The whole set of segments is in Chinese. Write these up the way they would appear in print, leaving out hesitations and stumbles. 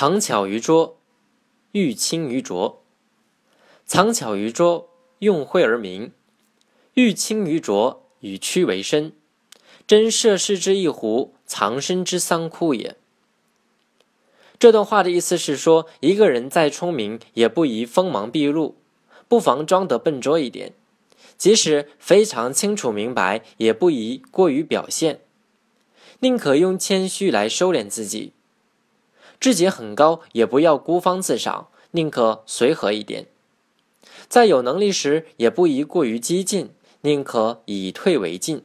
藏巧于拙，欲清于浊。藏巧于拙，用晦而明；欲清于浊，与曲为深。真涉世之一壶，藏身之桑枯也。这段话的意思是说，一个人再聪明，也不宜锋芒毕露，不妨装得笨拙一点；即使非常清楚明白，也不宜过于表现，宁可用谦虚来收敛自己。志节很高，也不要孤芳自赏，宁可随和一点。在有能力时，也不宜过于激进，宁可以退为进。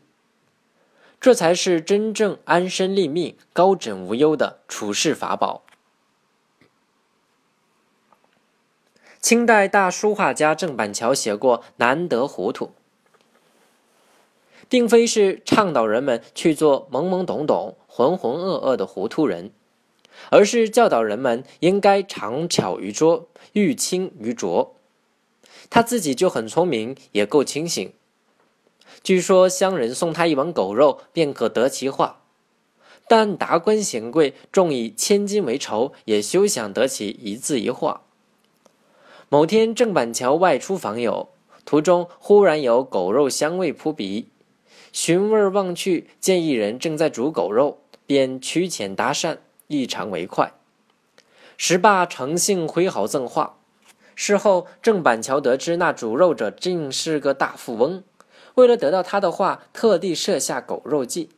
这才是真正安身立命、高枕无忧的处世法宝。清代大书画家郑板桥写过《难得糊涂》，并非是倡导人们去做懵懵懂懂、浑浑噩噩的糊涂人，而是教导人们应该常巧于拙，欲清于浊。他自己就很聪明，也够清醒。据说乡人送他一碗狗肉便可得其话，但达官显贵重以千金为酬，也休想得其一字一画。某天郑板桥外出访友，途中忽然有狗肉香味扑鼻，寻味望去，见一人正在煮狗肉，便趋前搭讪，一尝为快。时罢诚信挥毫赠画。事后郑板桥得知那煮肉者竟是个大富翁，为了得到他的画，特地设下狗肉计。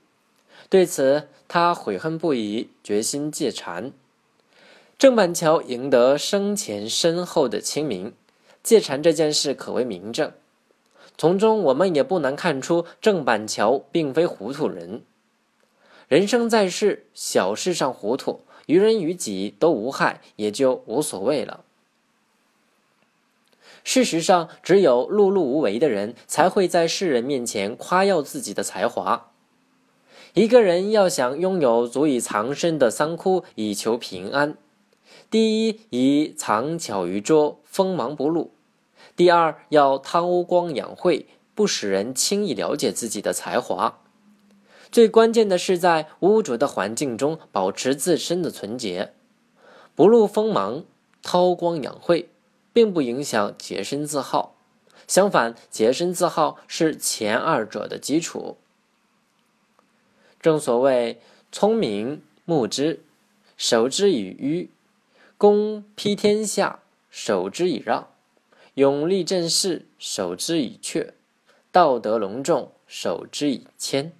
对此他悔恨不已，决心戒馋。郑板桥赢得生前身后的清明，戒馋这件事可为明证。从中我们也不难看出，郑板桥并非糊涂人。人生在世，小事上糊涂，于人于己都无害，也就无所谓了。事实上，只有碌碌无为的人才会在世人面前夸耀自己的才华。一个人要想拥有足以藏身的桑枯以求平安，第一，宜藏巧于拙，锋芒不露；第二，要韬光养晦，不使人轻易了解自己的才华。最关键的是在污浊的环境中保持自身的纯洁，不露锋芒，韬光养晦，并不影响洁身自好，相反，洁身自好是前二者的基础。正所谓聪明目之，守之以迂；公披天下，守之以让；勇立正事，守之以确；道德隆重，守之以谦。